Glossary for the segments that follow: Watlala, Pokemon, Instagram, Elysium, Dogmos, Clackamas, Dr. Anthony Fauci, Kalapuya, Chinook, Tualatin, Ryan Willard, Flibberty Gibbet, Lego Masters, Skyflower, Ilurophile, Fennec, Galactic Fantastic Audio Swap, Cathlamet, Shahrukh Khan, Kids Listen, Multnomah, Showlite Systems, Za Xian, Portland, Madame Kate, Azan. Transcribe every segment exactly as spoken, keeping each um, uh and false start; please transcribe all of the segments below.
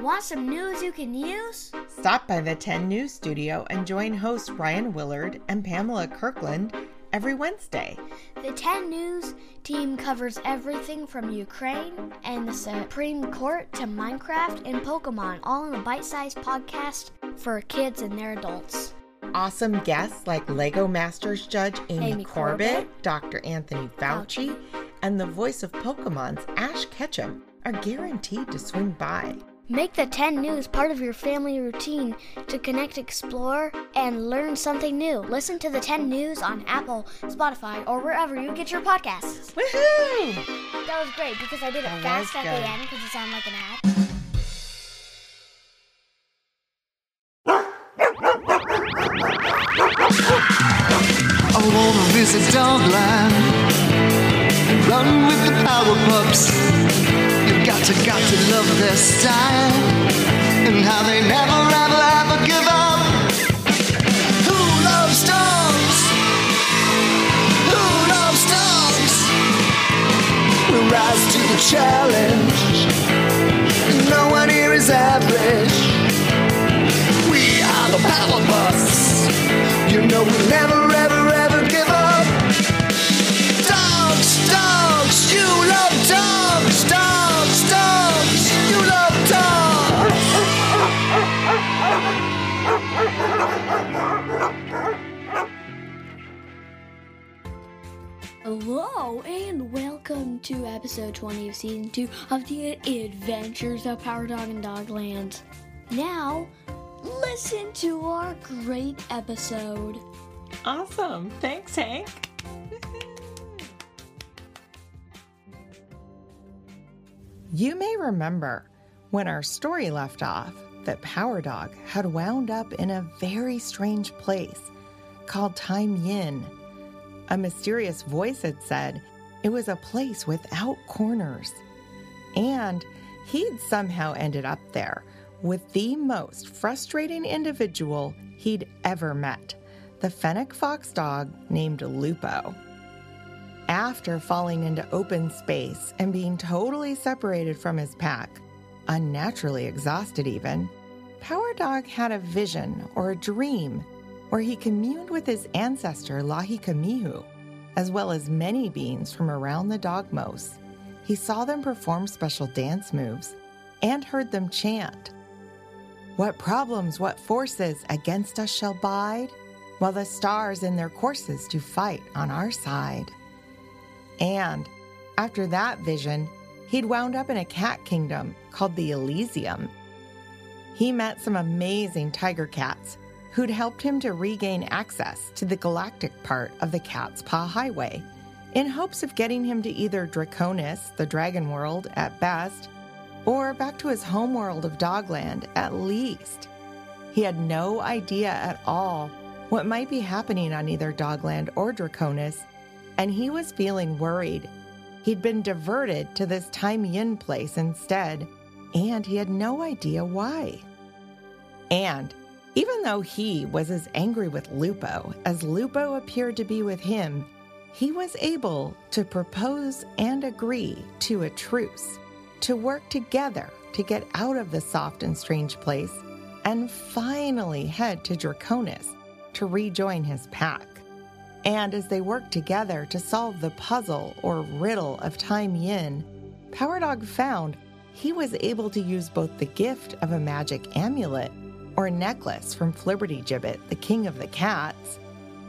Want some news you can use? Stop by the ten News Studio and join hosts Ryan Willard and Pamela Kirkland every Wednesday. The ten News team covers everything from Ukraine and the Supreme Court to Minecraft and Pokemon, all in a bite-sized podcast for kids and their adults. Awesome guests like Lego Masters judge Amy, Amy Corbett, Corbett, Doctor Anthony Fauci, Fauci, and the voice of Pokemon's Ash Ketchum are guaranteed to swing by. Make the ten News part of your family routine to connect, explore, and learn something new. Listen to the ten News on Apple, Spotify, or wherever you get your podcasts. Woohoo! That was great because I did it fast at the end because it sounded like an ad. I wanna visit Dogland and run with the power pups. You've got to, got to love their style and how they never, ever, ever give up. Who loves dogs? Who loves dogs? We rise to the challenge. No one here is average. We are the power pups. You know we never. Hello and welcome to episode twenty of season two of the Adventures of Power Dog and Dogland. Now, listen to our great episode. Awesome. Thanks, Hank. You may remember when our story left off that Power Dog had wound up in a very strange place called Time Yin. A mysterious voice had said it was a place without corners. And he'd somehow ended up there with the most frustrating individual he'd ever met, the Fennec fox dog named Lupo. After falling into open space and being totally separated from his pack, unnaturally exhausted even, Power Dog had a vision or a dream where he communed with his ancestor Lahikamihu, as well as many beings from around the Dogmos. He saw them perform special dance moves and heard them chant, "What problems, what forces against us shall bide, while the stars in their courses do fight on our side." And after that vision, he'd wound up in a cat kingdom called the Elysium. He met some amazing tiger cats who'd helped him to regain access to the galactic part of the Cat's Paw Highway in hopes of getting him to either Draconis, the dragon world, at best, or back to his homeworld of Dogland at least. He had no idea at all what might be happening on either Dogland or Draconis, and he was feeling worried. He'd been diverted to this Time Yin place instead, and he had no idea why. And even though he was as angry with Lupo as Lupo appeared to be with him, he was able to propose and agree to a truce, to work together to get out of the soft and strange place and finally head to Draconis to rejoin his pack. And as they worked together to solve the puzzle or riddle of Time Yin, Power Dog found he was able to use both the gift of a magic amulet or necklace from Flibberty Gibbet, the king of the cats,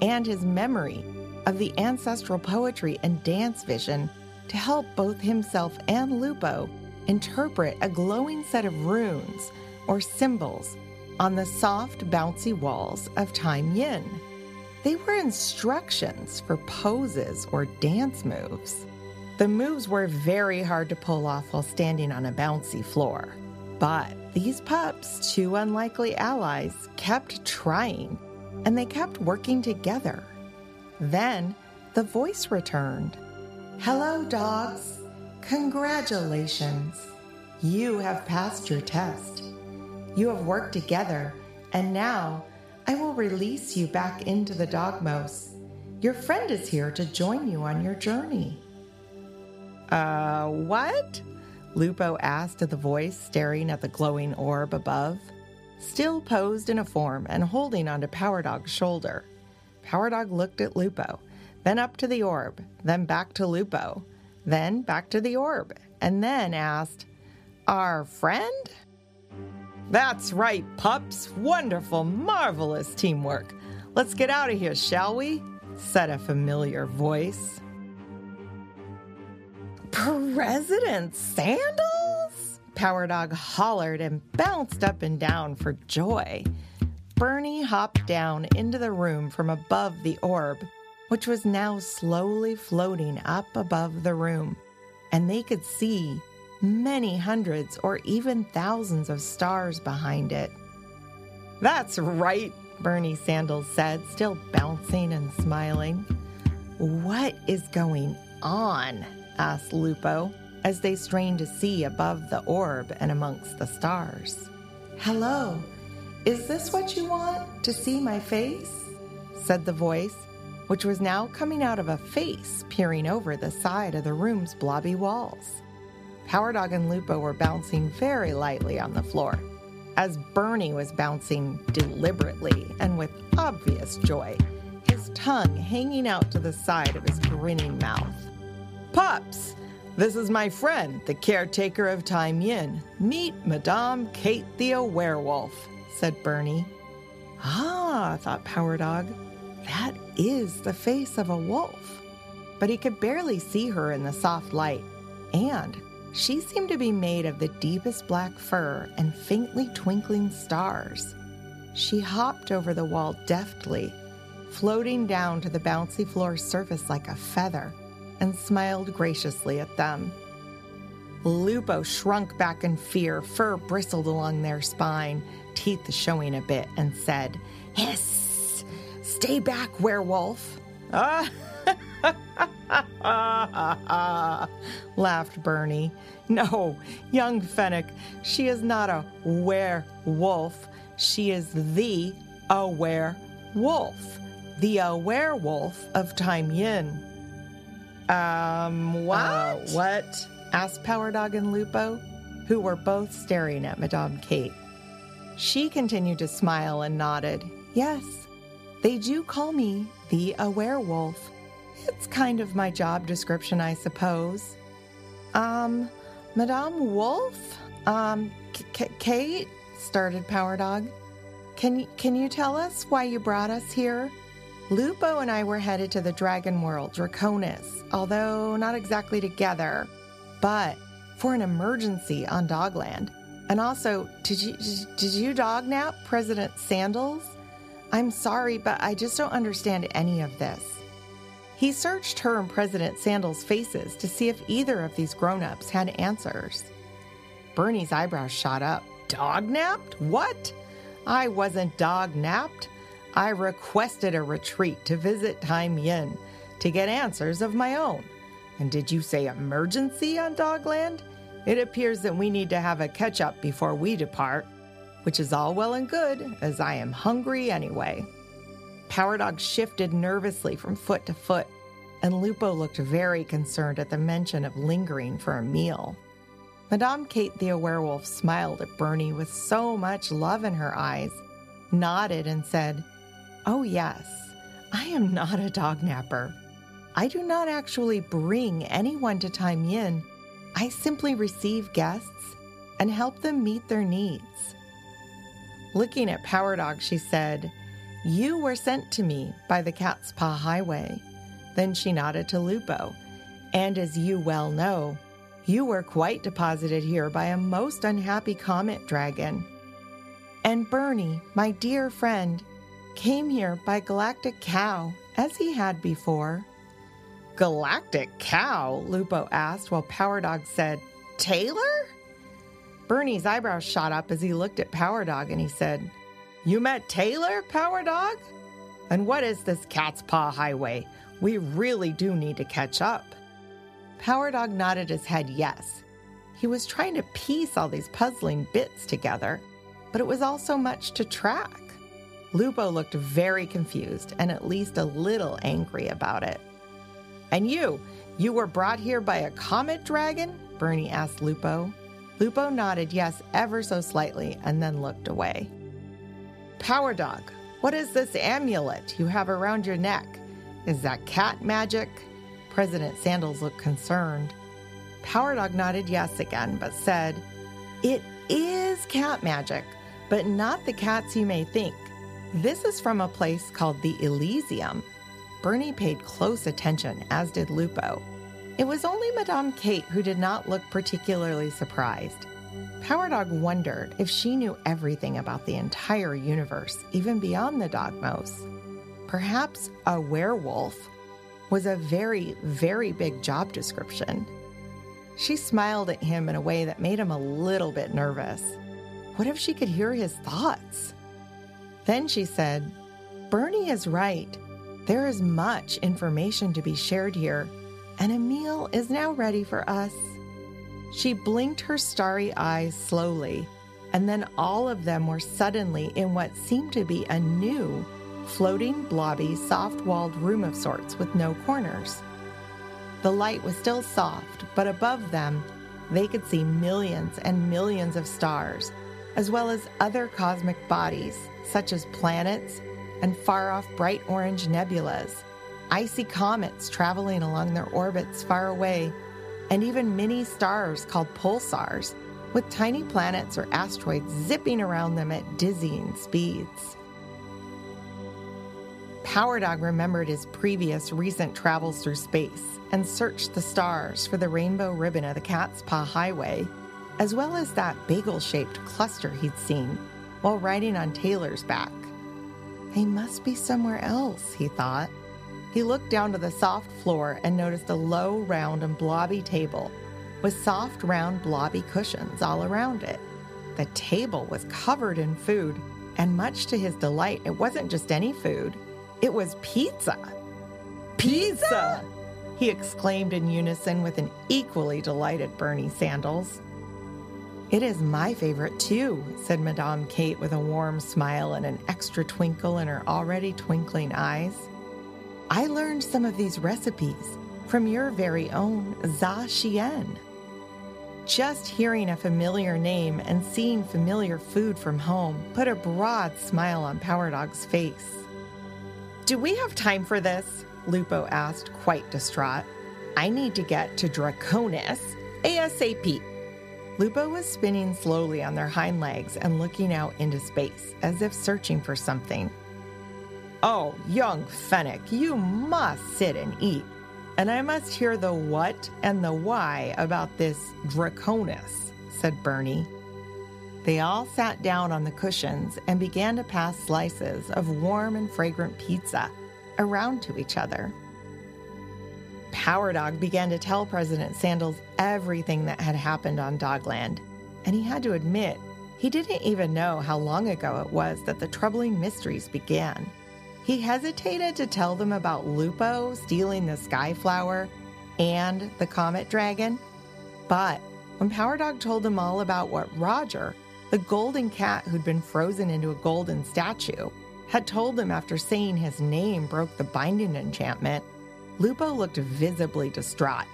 and his memory of the ancestral poetry and dance vision to help both himself and Lupo interpret a glowing set of runes or symbols on the soft, bouncy walls of Time Yin. They were instructions for poses or dance moves. The moves were very hard to pull off while standing on a bouncy floor, but these pups, two unlikely allies, kept trying, and they kept working together. Then the voice returned. "Hello, dogs. Congratulations. You have passed your test. You have worked together, and now I will release you back into the Dogmos. Your friend is here to join you on your journey." Uh, what? Lupo asked of the voice staring at the glowing orb above, still posed in a form and holding onto Power Dog's shoulder. Power Dog looked at Lupo, then up to the orb, then back to Lupo, then back to the orb, and then asked, "Our friend?" "That's right, pups. Wonderful, marvelous teamwork. Let's get out of here, shall we?" said a familiar voice. "President Sandals?" Power Dog hollered and bounced up and down for joy. Bernie hopped down into the room from above the orb, which was now slowly floating up above the room, and they could see many hundreds or even thousands of stars behind it. "That's right," Bernie Sandals said, still bouncing and smiling. "What is going on?" asked Lupo, as they strained to see above the orb and amongst the stars. "Hello, is this what you want, to see my face?" said the voice, which was now coming out of a face peering over the side of the room's blobby walls. Power Dog and Lupo were bouncing very lightly on the floor, as Bernie was bouncing deliberately and with obvious joy, his tongue hanging out to the side of his grinning mouth. "Pups, this is my friend, the caretaker of Time Yin. Meet Madame Kate the werewolf," said Bernie. "Ah," thought Power Dog, "that is the face of a wolf." But he could barely see her in the soft light, and she seemed to be made of the deepest black fur and faintly twinkling stars. She hopped over the wall deftly, floating down to the bouncy floor surface like a feather, and smiled graciously at them. Lupo shrunk back in fear, fur bristled along their spine, teeth showing a bit, and said, "Hiss! Stay back, werewolf!" "Ah!" laughed Bernie. "No, young Fennec, she is not a werewolf. She is the aware wolf, the aware wolf of Time Yin." Um, what? Uh, what? asked Power Dog and Lupo, who were both staring at Madame Kate. She continued to smile and nodded. "Yes, they do call me the aware wolf. It's kind of my job description, I suppose. Um, Madame Wolf? Um, K- K- Kate? started Power Dog. Can, can you tell us why you brought us here? Lupo and I were headed to the dragon world, Draconis, although not exactly together, but for an emergency on Dogland. And also, did you, did you dognap President Sandals? I'm sorry, but I just don't understand any of this." He searched her and President Sandals' faces to see if either of these grown-ups had answers. Bernie's eyebrows shot up. "Dognapped? What? I wasn't dognapped. I requested a retreat to visit Time Yin to get answers of my own. And did you say emergency on Dogland? It appears that we need to have a catch-up before we depart, which is all well and good, as I am hungry anyway." Power Dog shifted nervously from foot to foot, and Lupo looked very concerned at the mention of lingering for a meal. Madame Kate the werewolf smiled at Bernie with so much love in her eyes, nodded and said, "Oh yes, I am not a dog napper. I do not actually bring anyone to Time Yin. I simply receive guests and help them meet their needs." Looking at Power Dog, she said, "You were sent to me by the Cat's Paw Highway." Then she nodded to Lupo. "And as you well know, you were quite deposited here by a most unhappy comet dragon. And Bernie, my dear friend, came here by Galactic Cow, as he had before." "Galactic Cow?" Lupo asked, while Power Dog said, "Taylor?" Bernie's eyebrows shot up as he looked at Power Dog, and he said, "You met Taylor, Power Dog? And what is this Cat's Paw Highway? We really do need to catch up." Power Dog nodded his head yes. He was trying to piece all these puzzling bits together, but it was all so much to track. Lupo looked very confused and at least a little angry about it. "And you, you were brought here by a comet dragon?" Bernie asked Lupo. Lupo nodded yes ever so slightly and then looked away. Power Dog, what is this amulet you have around your neck? Is that cat magic? President Sandals looked concerned. Power Dog nodded yes again, but said, It is cat magic, but not the cats you may think. This is from a place called the Elysium. Bernie paid close attention, as did Lupo. It was only Madame Kate who did not look particularly surprised. Power Dog wondered if she knew everything about the entire universe, even beyond the Dogmos. Perhaps a werewolf was a very, very big job description. She smiled at him in a way that made him a little bit nervous. What if she could hear his thoughts? Then she said, Bernie is right. There is much information to be shared here. And a meal is now ready for us. She blinked her starry eyes slowly, and then all of them were suddenly in what seemed to be a new, floating, blobby, soft-walled room of sorts with no corners. The light was still soft, but above them, they could see millions and millions of stars, as well as other cosmic bodies, such as planets and far-off bright orange nebulas, icy comets traveling along their orbits far away, and even mini stars called pulsars, with tiny planets or asteroids zipping around them at dizzying speeds. Power Dog remembered his previous recent travels through space and searched the stars for the rainbow ribbon of the Cat's Paw Highway, as well as that bagel-shaped cluster he'd seen while riding on Taylor's back. They must be somewhere else, he thought. He looked down to the soft floor and noticed a low, round, and blobby table with soft, round, blobby cushions all around it. The table was covered in food, and much to his delight, it wasn't just any food. It was pizza. Pizza! He exclaimed in unison with an equally delighted Bernie Sandals. It is my favorite, too, said Madame Kate with a warm smile and an extra twinkle in her already twinkling eyes. I learned some of these recipes from your very own Za Xian. Just hearing a familiar name and seeing familiar food from home put a broad smile on Power Dog's face. Do we have time for this? Lupo asked, quite distraught. I need to get to Draconis ASAP. Lupo was spinning slowly on their hind legs and looking out into space as if searching for something. Oh, young Fennec, you must sit and eat. And I must hear the what and the why about this Draconis, said Bernie. They all sat down on the cushions and began to pass slices of warm and fragrant pizza around to each other. Power Dog began to tell President Sandals everything that had happened on Dogland, and he had to admit he didn't even know how long ago it was that the troubling mysteries began. He hesitated to tell them about Lupo stealing the Skyflower and the Comet Dragon. But when Power Dog told them all about what Roger, the golden cat who'd been frozen into a golden statue, had told them after saying his name broke the binding enchantment, Lupo looked visibly distraught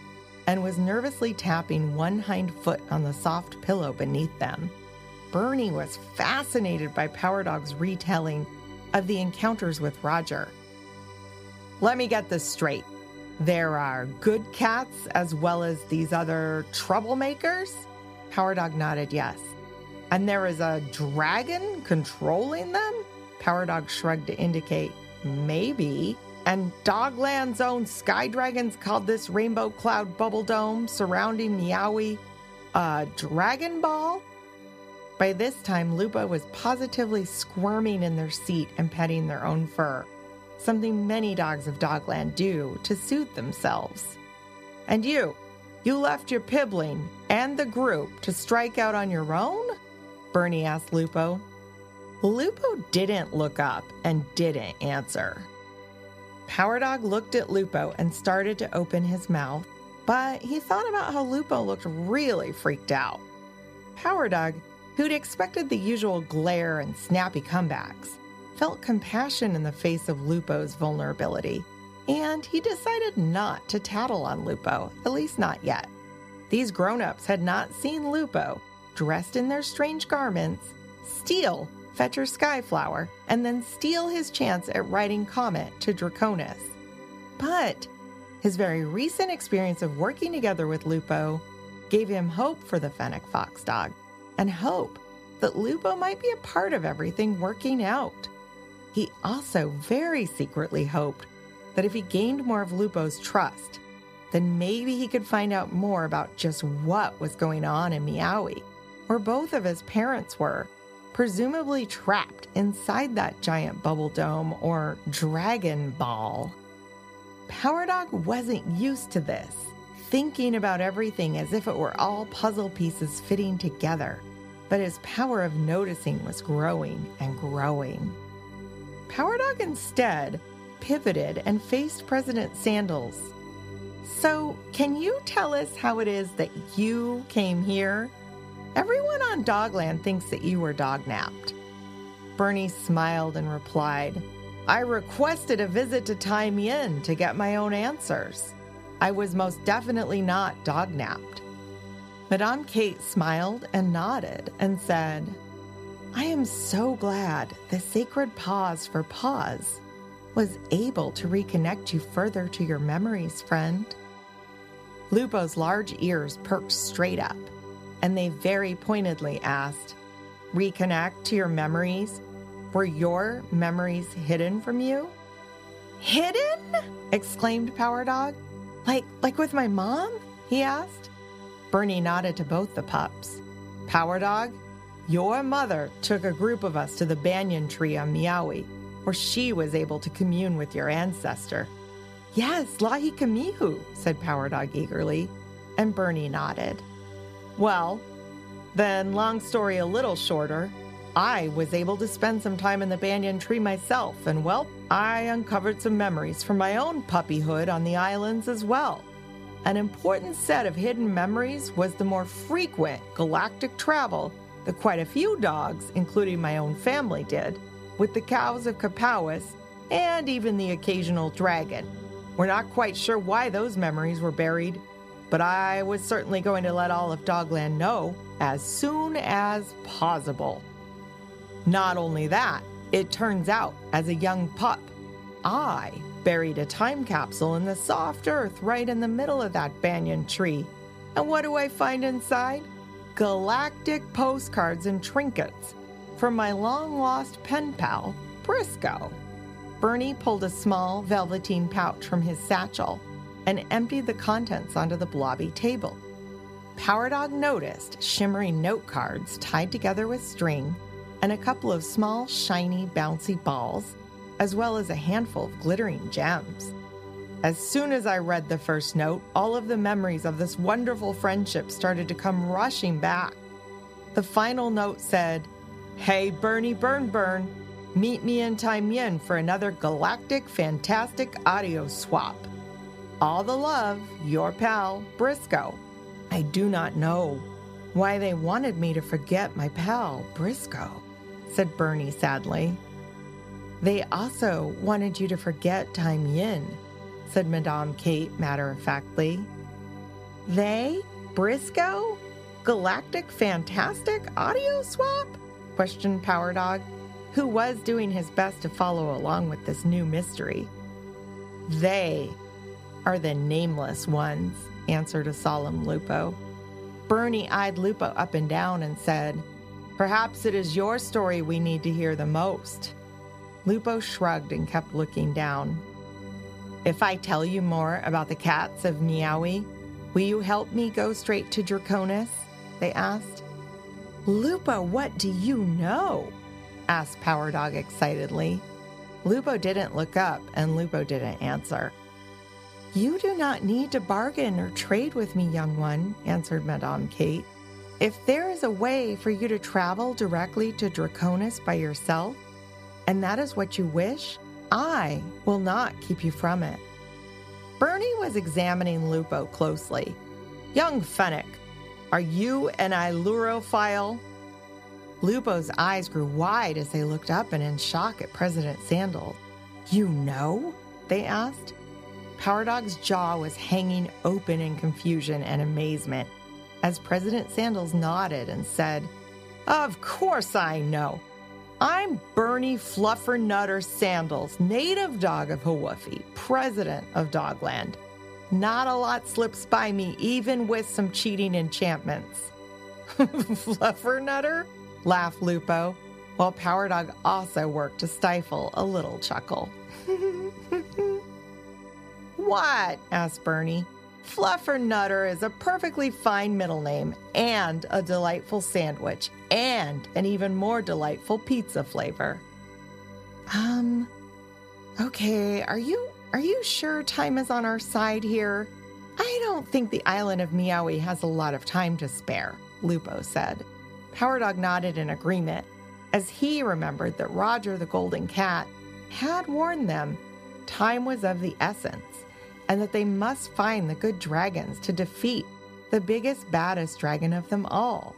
and was nervously tapping one hind foot on the soft pillow beneath them. Bernie was fascinated by Power Dog's retelling of the encounters with Roger. Let me get this straight. There are good cats as well as these other troublemakers? Power Dog nodded yes. And there is a dragon controlling them? Power Dog shrugged to indicate, maybe. And Dogland's own sky dragons called this rainbow cloud bubble dome surrounding Meowie a dragon ball? By this time, Lupo was positively squirming in their seat and petting their own fur, something many dogs of Dogland do to soothe themselves. And you, you left your pibbling and the group to strike out on your own? Bernie asked Lupo. Lupo didn't look up and didn't answer. Power Dog looked at Lupo and started to open his mouth, but he thought about how Lupo looked really freaked out. Power Dog, who'd expected the usual glare and snappy comebacks, felt compassion in the face of Lupo's vulnerability, and he decided not to tattle on Lupo, at least not yet. These grown-ups had not seen Lupo, dressed in their strange garments, steal Fetcher Skyflower, and then steal his chance at riding Comet to Draconis. But his very recent experience of working together with Lupo gave him hope for the Fennec Fox Dog, and hope that Lupo might be a part of everything working out. He also very secretly hoped that if he gained more of Lupo's trust, then maybe he could find out more about just what was going on in Meowie, where both of his parents were, presumably trapped inside that giant bubble dome or dragon ball. Power Dog wasn't used to this, thinking about everything as if it were all puzzle pieces fitting together, but his power of noticing was growing and growing. Power Dog instead pivoted and faced President Sandals. So, can you tell us how it is that you came here? Everyone on Dogland thinks that you were dognapped. Bernie smiled and replied, I requested a visit to Time Yin to get my own answers. I was most definitely not dognapped. Madame Kate smiled and nodded and said, I am so glad the sacred pause for pause was able to reconnect you further to your memories, friend. Lupo's large ears perked straight up, and they very pointedly asked, reconnect to your memories? Were your memories hidden from you? Hidden? Exclaimed Power Dog. Like, like with my mom? He asked. Bernie nodded to both the pups. Power Dog, your mother took a group of us to the banyan tree on Meowie, where she was able to commune with your ancestor. Yes, Lahikamihu, said Power Dog eagerly, and Bernie nodded. Well, then long story a little shorter, I was able to spend some time in the banyan tree myself, and well, I uncovered some memories from my own puppyhood on the islands as well. An important set of hidden memories was the more frequent galactic travel that quite a few dogs, including my own family, did, with the cows of Kapawis, and even the occasional dragon. We're not quite sure why those memories were buried, but I was certainly going to let all of Dogland know as soon as possible. Not only that, it turns out, as a young pup, I buried a time capsule in the soft earth right in the middle of that banyan tree. And what do I find inside? Galactic postcards and trinkets from my long-lost pen pal, Briscoe. Bernie pulled a small velveteen pouch from his satchel and emptied the contents onto the blobby table. Power Dog noticed shimmering note cards tied together with string and a couple of small, shiny, bouncy balls, as well as a handful of glittering gems. As soon as I read the first note, all of the memories of this wonderful friendship started to come rushing back. The final note said, Hey, Bernie Burn Burn, meet me in Time Yin for another Galactic Fantastic Audio Swap. All the love, your pal, Briscoe. I do not know why they wanted me to forget my pal, Briscoe, said Bernie sadly. They also wanted you to forget Time Yin, said Madame Kate matter-of-factly. They? Briscoe? Galactic Fantastic Audio Swap? Questioned Power Dog, who was doing his best to follow along with this new mystery. They are the nameless ones, answered a solemn Lupo. Bernie eyed Lupo up and down and said, Perhaps it is your story we need to hear the most. Lupo shrugged and kept looking down. If I tell you more about the cats of Meowie, will you help me go straight to Draconis? They asked. Lupo, what do you know? Asked Power Dog excitedly. Lupo didn't look up, and Lupo didn't answer. You do not need to bargain or trade with me, young one, answered Madame Kate. If there is a way for you to travel directly to Draconis by yourself, and that is what you wish, I will not keep you from it. Bernie was examining Lupo closely. Young Fennec, are you an Ilurophile? Lupo's eyes grew wide as they looked up and in shock at President Sandals. You know? They asked. Power Dog's jaw was hanging open in confusion and amazement as President Sandals nodded and said, "Of course I know. I'm Bernie Fluffer Nutter Sandals, native dog of Hawaii, president of Dogland. Not a lot slips by me, even with some cheating enchantments." "Fluffer Nutter?" laughed Lupo, while Power Dog also worked to stifle a little chuckle. "What?" asked Bernie. "Fluffer Nutter is a perfectly fine middle name and a delightful sandwich and an even more delightful pizza flavor." Um, okay, are you are you sure time is on our side here? "I don't think the island of Meowie has a lot of time to spare," Lupo said. Power Dog nodded in agreement, as he remembered that Roger the Golden Cat had warned them time was of the essence, and that they must find the good dragons to defeat the biggest, baddest dragon of them all.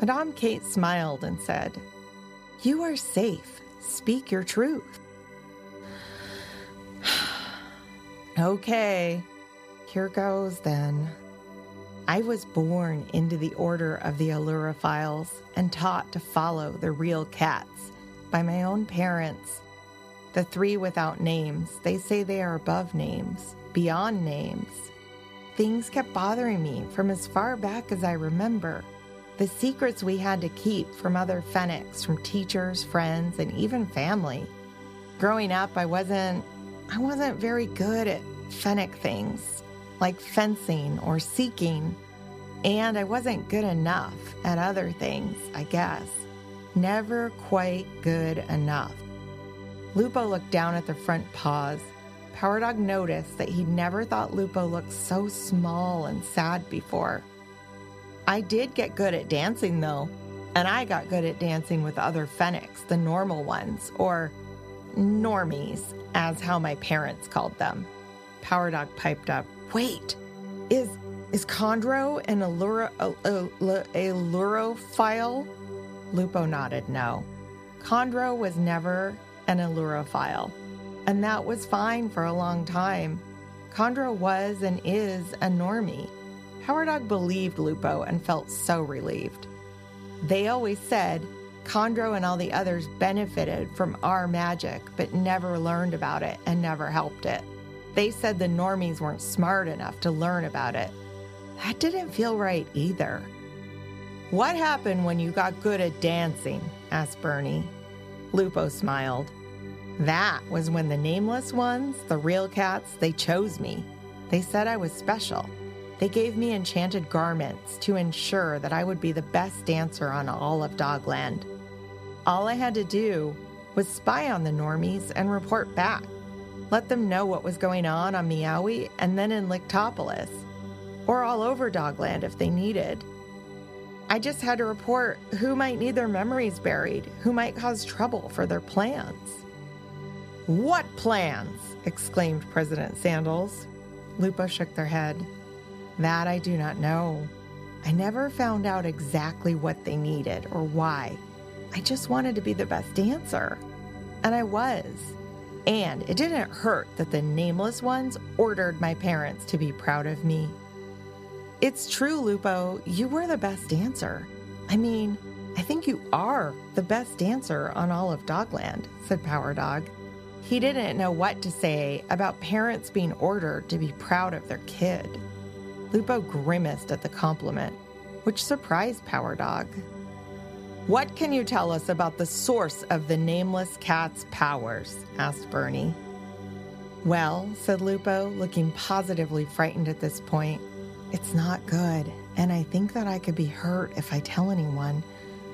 Madame Kate smiled and said, "You are safe. Speak your truth." "Okay, here goes then. I was born into the order of the Ilurophiles and taught to follow the real cats by my own parents. The three without names, they say they are above names, beyond names. Things kept bothering me from as far back as I remember. The secrets we had to keep from other Fennecs, from teachers, friends, and even family. Growing up, I wasn't, I wasn't very good at Fennec things, like fencing or seeking. And I wasn't good enough at other things, I guess. Never quite good enough." Lupo looked down at the front paws. Power Dog noticed that he'd never thought Lupo looked so small and sad before. "I did get good at dancing, though, and I got good at dancing with other Fennecs, the normal ones, or normies, as how my parents called them." Power Dog piped up, "Wait, is is Kondro an Allura, uh, uh, uh, Ilurophile?" Lupo nodded no. Kondro was never an Ilurophile, and that was fine for a long time. Kondro was and is a normie. Power Dog believed Lupo and felt so relieved. "They always said Kondro and all the others benefited from our magic, but never learned about it and never helped it. They said the normies weren't smart enough to learn about it. That didn't feel right either." "What happened when you got good at dancing?" asked Bernie. Lupo smiled. "That was when the nameless ones, the real cats, they chose me. They said I was special. They gave me enchanted garments to ensure that I would be the best dancer on all of Dogland. All I had to do was spy on the normies and report back, let them know what was going on on Meowie and then in Lictopolis, or all over Dogland if they needed. I just had to report who might need their memories buried, who might cause trouble for their plans." "What plans?" exclaimed President Sandals. Lupo shook their head. "That I do not know. I never found out exactly what they needed or why. I just wanted to be the best dancer. And I was. And it didn't hurt that the nameless ones ordered my parents to be proud of me." "It's true, Lupo. You were the best dancer. I mean, I think you are the best dancer on all of Dogland," said Power Dog. He didn't know what to say about parents being ordered to be proud of their kid. Lupo grimaced at the compliment, which surprised Power Dog. "What can you tell us about the source of the nameless cat's powers?" asked Bernie. "Well," said Lupo, looking positively frightened at this point, "it's not good, and I think that I could be hurt if I tell anyone.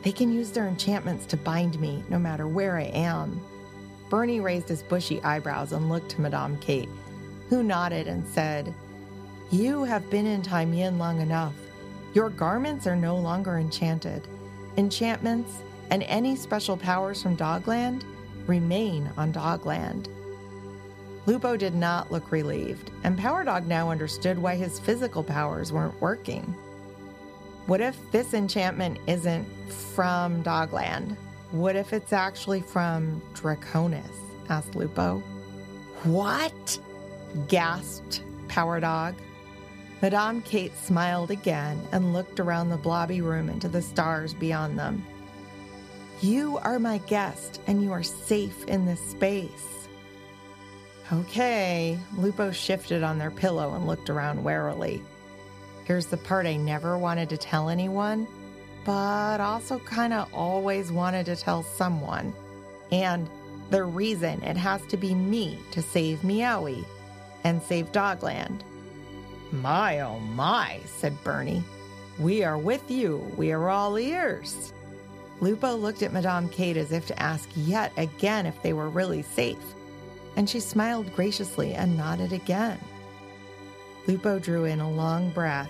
They can use their enchantments to bind me, no matter where I am." Bernie raised his bushy eyebrows and looked to Madame Kate, who nodded and said, "You have been in Time Yin long enough. Your garments are no longer enchanted. Enchantments and any special powers from Dogland remain on Dogland." Lupo did not look relieved, and Power Dog now understood why his physical powers weren't working. What if this enchantment isn't from Dogland? What if it's actually from Draconis? Asked Lupo. "What?" gasped Power Dog. Madame Kate smiled again and looked around the blobby room into the stars beyond them. You are my guest, and you are safe in this space. Okay, Lupo shifted on their pillow and looked around warily. Here's the part I never wanted to tell anyone, but also kind of always wanted to tell someone. And the reason it has to be me to save Meowie and save Dogland. My, oh my, said Bernie. We are with you. We are all ears. Lupo looked at Madame Kate as if to ask yet again if they were really safe, and she smiled graciously and nodded again. Lupo drew in a long breath,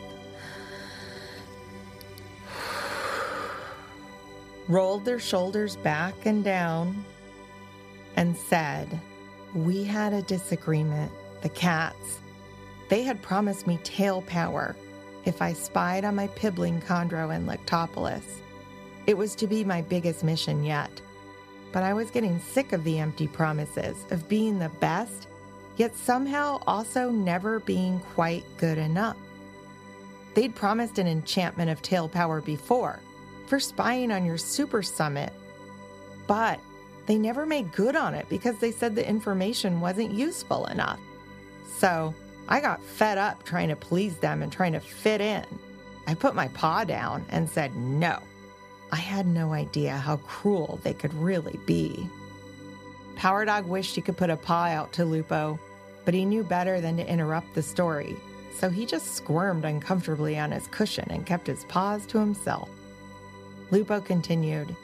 rolled their shoulders back and down, and said, We had a disagreement, the cats. They had promised me tail power if I spied on my pibbling Kondro in Lictopolis. It was to be my biggest mission yet. But I was getting sick of the empty promises of being the best, yet somehow also never being quite good enough. They'd promised an enchantment of tail power before, for spying on your super summit. But they never made good on it because they said the information wasn't useful enough. So I got fed up trying to please them and trying to fit in. I put my paw down and said no. I had no idea how cruel they could really be. Power Dog wished he could put a paw out to Lupo, but he knew better than to interrupt the story, so he just squirmed uncomfortably on his cushion and kept his paws to himself. Lupo continued,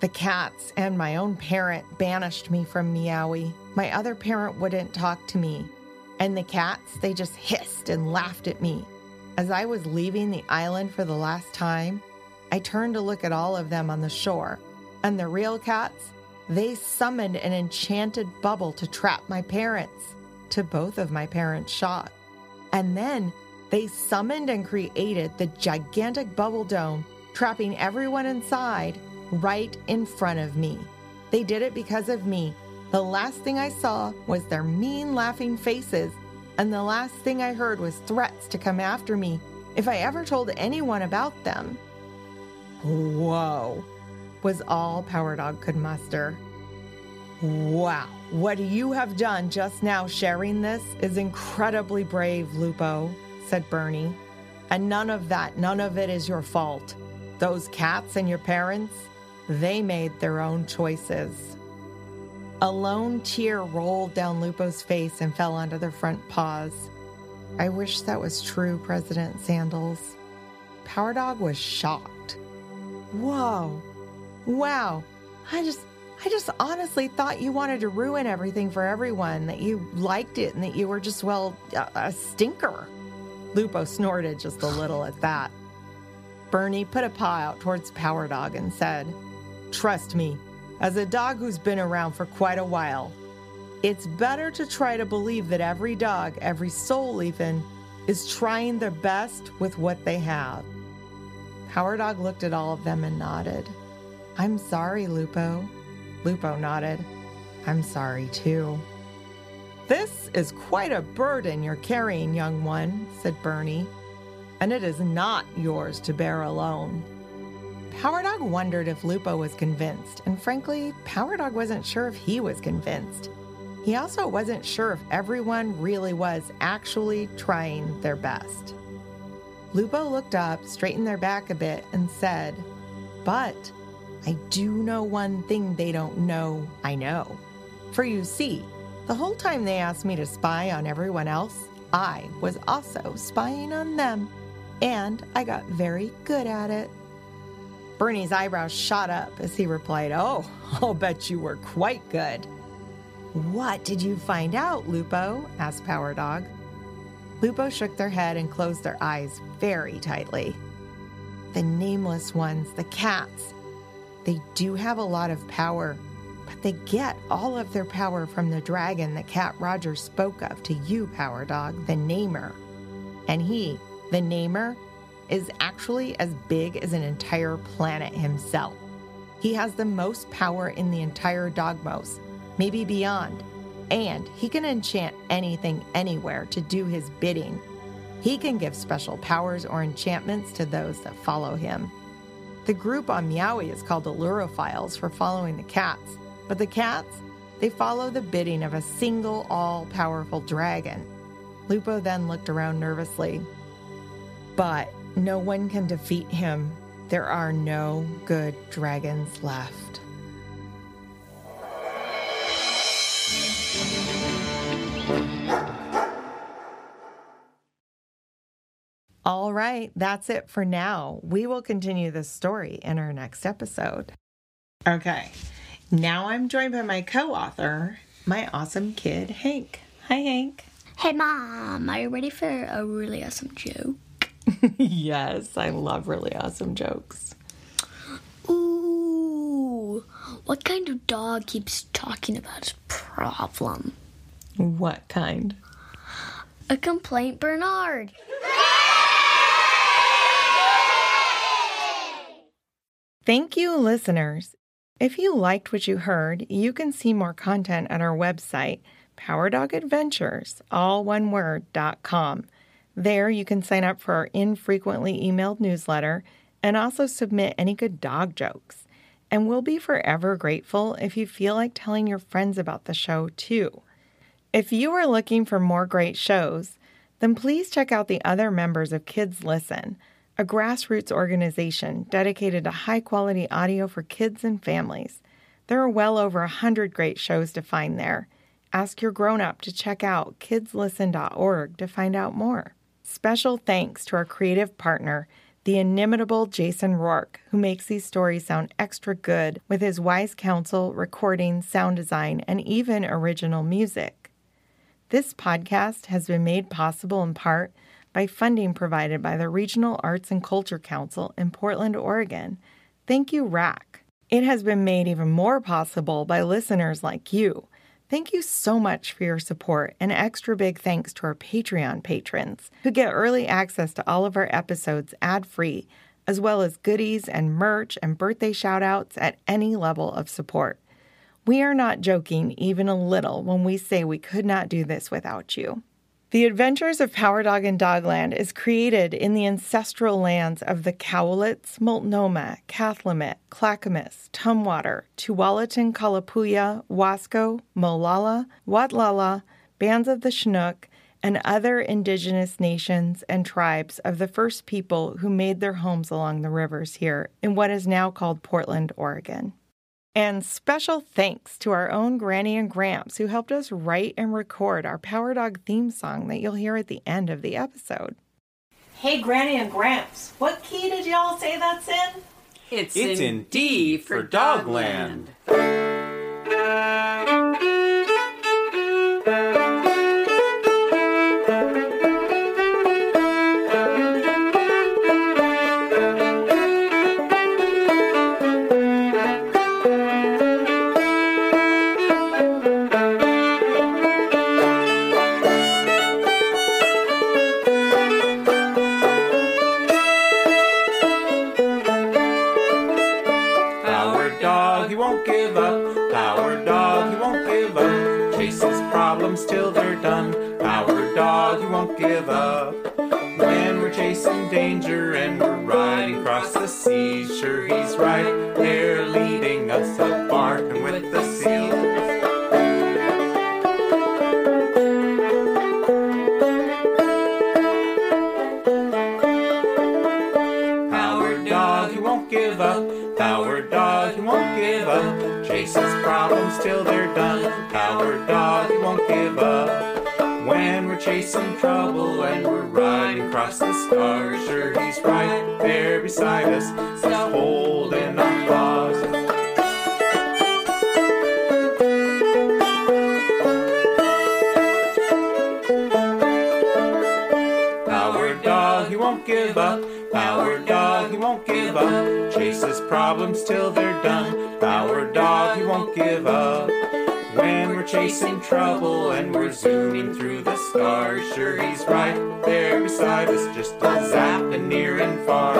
The cats and my own parent banished me from Meowie. My other parent wouldn't talk to me, and the cats, they just hissed and laughed at me. As I was leaving the island for the last time, I turned to look at all of them on the shore, and the real cats, they summoned an enchanted bubble to trap my parents, to both of my parents' shock. And then they summoned and created the gigantic bubble dome, trapping everyone inside right in front of me. They did it because of me. The last thing I saw was their mean laughing faces, and the last thing I heard was threats to come after me if I ever told anyone about them. Whoa, was all Power Dog could muster. Wow, what you have done just now sharing this is incredibly brave, Lupo, said Bernie. And none of that, none of it is your fault. Those cats and your parents, they made their own choices. A lone tear rolled down Lupo's face and fell onto their front paws. I wish that was true, President Sandals. Power Dog was shocked. Whoa. Wow. I just, I just honestly thought you wanted to ruin everything for everyone, that you liked it and that you were just, well, a, a stinker. Lupo snorted just a little at that. Bernie put a paw out towards Power Dog and said, Trust me, as a dog who's been around for quite a while, it's better to try to believe that every dog, every soul even, is trying their best with what they have. Power Dog looked at all of them and nodded. I'm sorry, Lupo. Lupo nodded. I'm sorry, too. This is quite a burden you're carrying, young one, said Bernie, and it is not yours to bear alone. Power Dog wondered if Lupo was convinced, and frankly, Power Dog wasn't sure if he was convinced. He also wasn't sure if everyone really was actually trying their best. Lupo looked up, straightened their back a bit, and said, But I do know one thing they don't know I know. For you see, the whole time they asked me to spy on everyone else, I was also spying on them, and I got very good at it. Bernie's eyebrows shot up as he replied, Oh, I'll bet you were quite good. What did you find out, Lupo? asked Power Dog. Lupo shook their head and closed their eyes very tightly. The nameless ones, the cats, they do have a lot of power, but they get all of their power from the dragon that Cat Rogers spoke of to you, Power Dog, the Namer. And he, the Namer, is actually as big as an entire planet himself. He has the most power in the entire Dogmos, maybe beyond. And he can enchant anything, anywhere to do his bidding. He can give special powers or enchantments to those that follow him. The group on Meowie is called Ilurophiles for following the cats, but the cats, they follow the bidding of a single all-powerful dragon. Lupo then looked around nervously. But no one can defeat him. There are no good dragons left. All right, that's it for now. We will continue this story in our next episode. Okay, now I'm joined by my co-author, my awesome kid, Hank. Hi, Hank. Hey, Mom, are you ready for a really awesome joke? Yes, I love really awesome jokes. Ooh, what kind of dog keeps talking about his problem? What kind? A complaint Bernard. Thank you, listeners. If you liked what you heard, you can see more content at our website, PowerDogAdventures, all one word, dot com. There, you can sign up for our infrequently emailed newsletter and also submit any good dog jokes. And we'll be forever grateful if you feel like telling your friends about the show, too. If you are looking for more great shows, then please check out the other members of Kids Listen, a grassroots organization dedicated to high-quality audio for kids and families. There are well over one hundred great shows to find there. Ask your grown-up to check out kids listen dot org to find out more. Special thanks to our creative partner, the inimitable Jason Rourke, who makes these stories sound extra good with his wise counsel, recording, sound design, and even original music. This podcast has been made possible in part by funding provided by the Regional Arts and Culture Council in Portland, Oregon. Thank you, R A C. It has been made even more possible by listeners like you. Thank you so much for your support, and extra big thanks to our Patreon patrons, who get early access to all of our episodes ad-free, as well as goodies and merch and birthday shout-outs at any level of support. We are not joking even a little when we say we could not do this without you. The Adventures of Power Dog and Dogland is created in the ancestral lands of the Cowlitz, Multnomah, Cathlamet, Clackamas, Tumwater, Tualatin, Kalapuya, Wasco, Molalla, Watlala, Bands of the Chinook, and other indigenous nations and tribes of the first people who made their homes along the rivers here in what is now called Portland, Oregon. And special thanks to our own Granny and Gramps, who helped us write and record our Power Dog theme song that you'll hear at the end of the episode. Hey, Granny and Gramps, what key did y'all say that's in? It's, it's in, in D for Dogland. Dogland. Till they're done. Power Dog, you won't give up. When we're chasing danger and we're riding across the sea, sure he's right there leading us up, barking with the sea. Problems till they're done. Power Dog, you won't give up. When we're chasing trouble and we're riding across the stars, sure he's right there beside us, he's holding our paws. Give up, Power Dog, he won't give up. Chases problems till they're done. Power Dog, he won't give up. When we're chasing trouble and we're zooming through the stars, sure he's right there beside us, just a zap and near and far.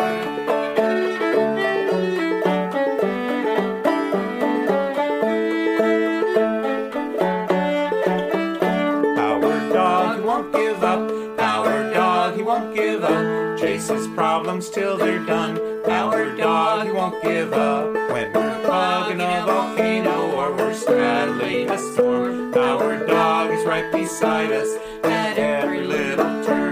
Power Dog, he won't give up. Power Dog, he won't face his problems till they're done. Power Dog, he won't give up when we're bugging a volcano or we're straddling a storm. Power Dog is right beside us at every little turn.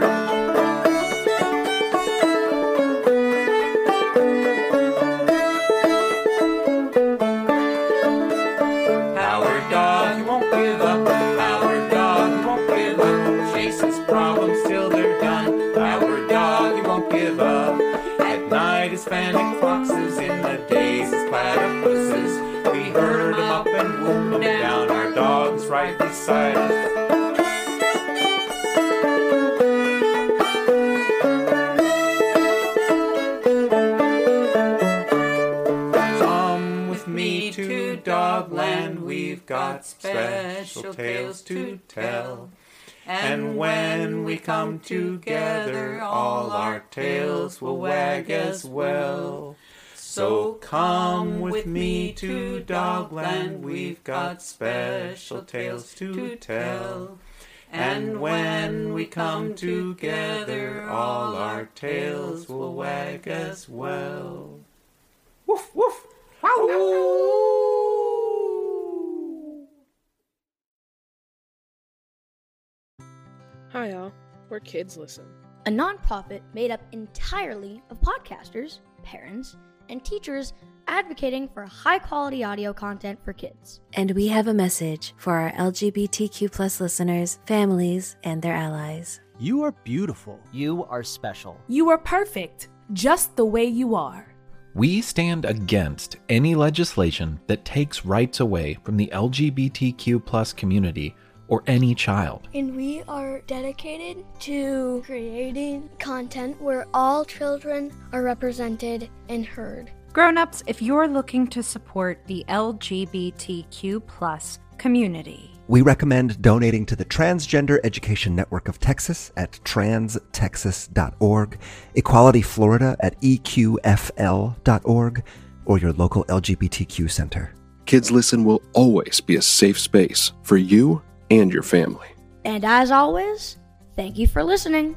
Fennec foxes, in the days as platypuses. We herd them up and whoop them down. Our dog's right beside us. Come with me to Dogland. We've got special tales to tell. And when we come together, all our tails will wag as well. So come with me to Dogland, we've got special tales to tell. And when we come together, all our tails will wag as well. Woof, woof! Wow! Hi all, we're Kids Listen, a nonprofit made up entirely of podcasters, parents, and teachers advocating for high-quality audio content for kids. And we have a message for our L G B T Q plus listeners, families, and their allies. You are beautiful. You are special. You are perfect, just the way you are. We stand against any legislation that takes rights away from the L G B T Q plus community or any child. And we are dedicated to creating content where all children are represented and heard. Grown-ups, if you're looking to support the L G B T Q plus community, we recommend donating to the Transgender Education Network of Texas at trans texas dot org, Equality Florida at e q f l dot org, or your local L G B T Q center. Kids Listen will always be a safe space for you and your family. And as always, thank you for listening.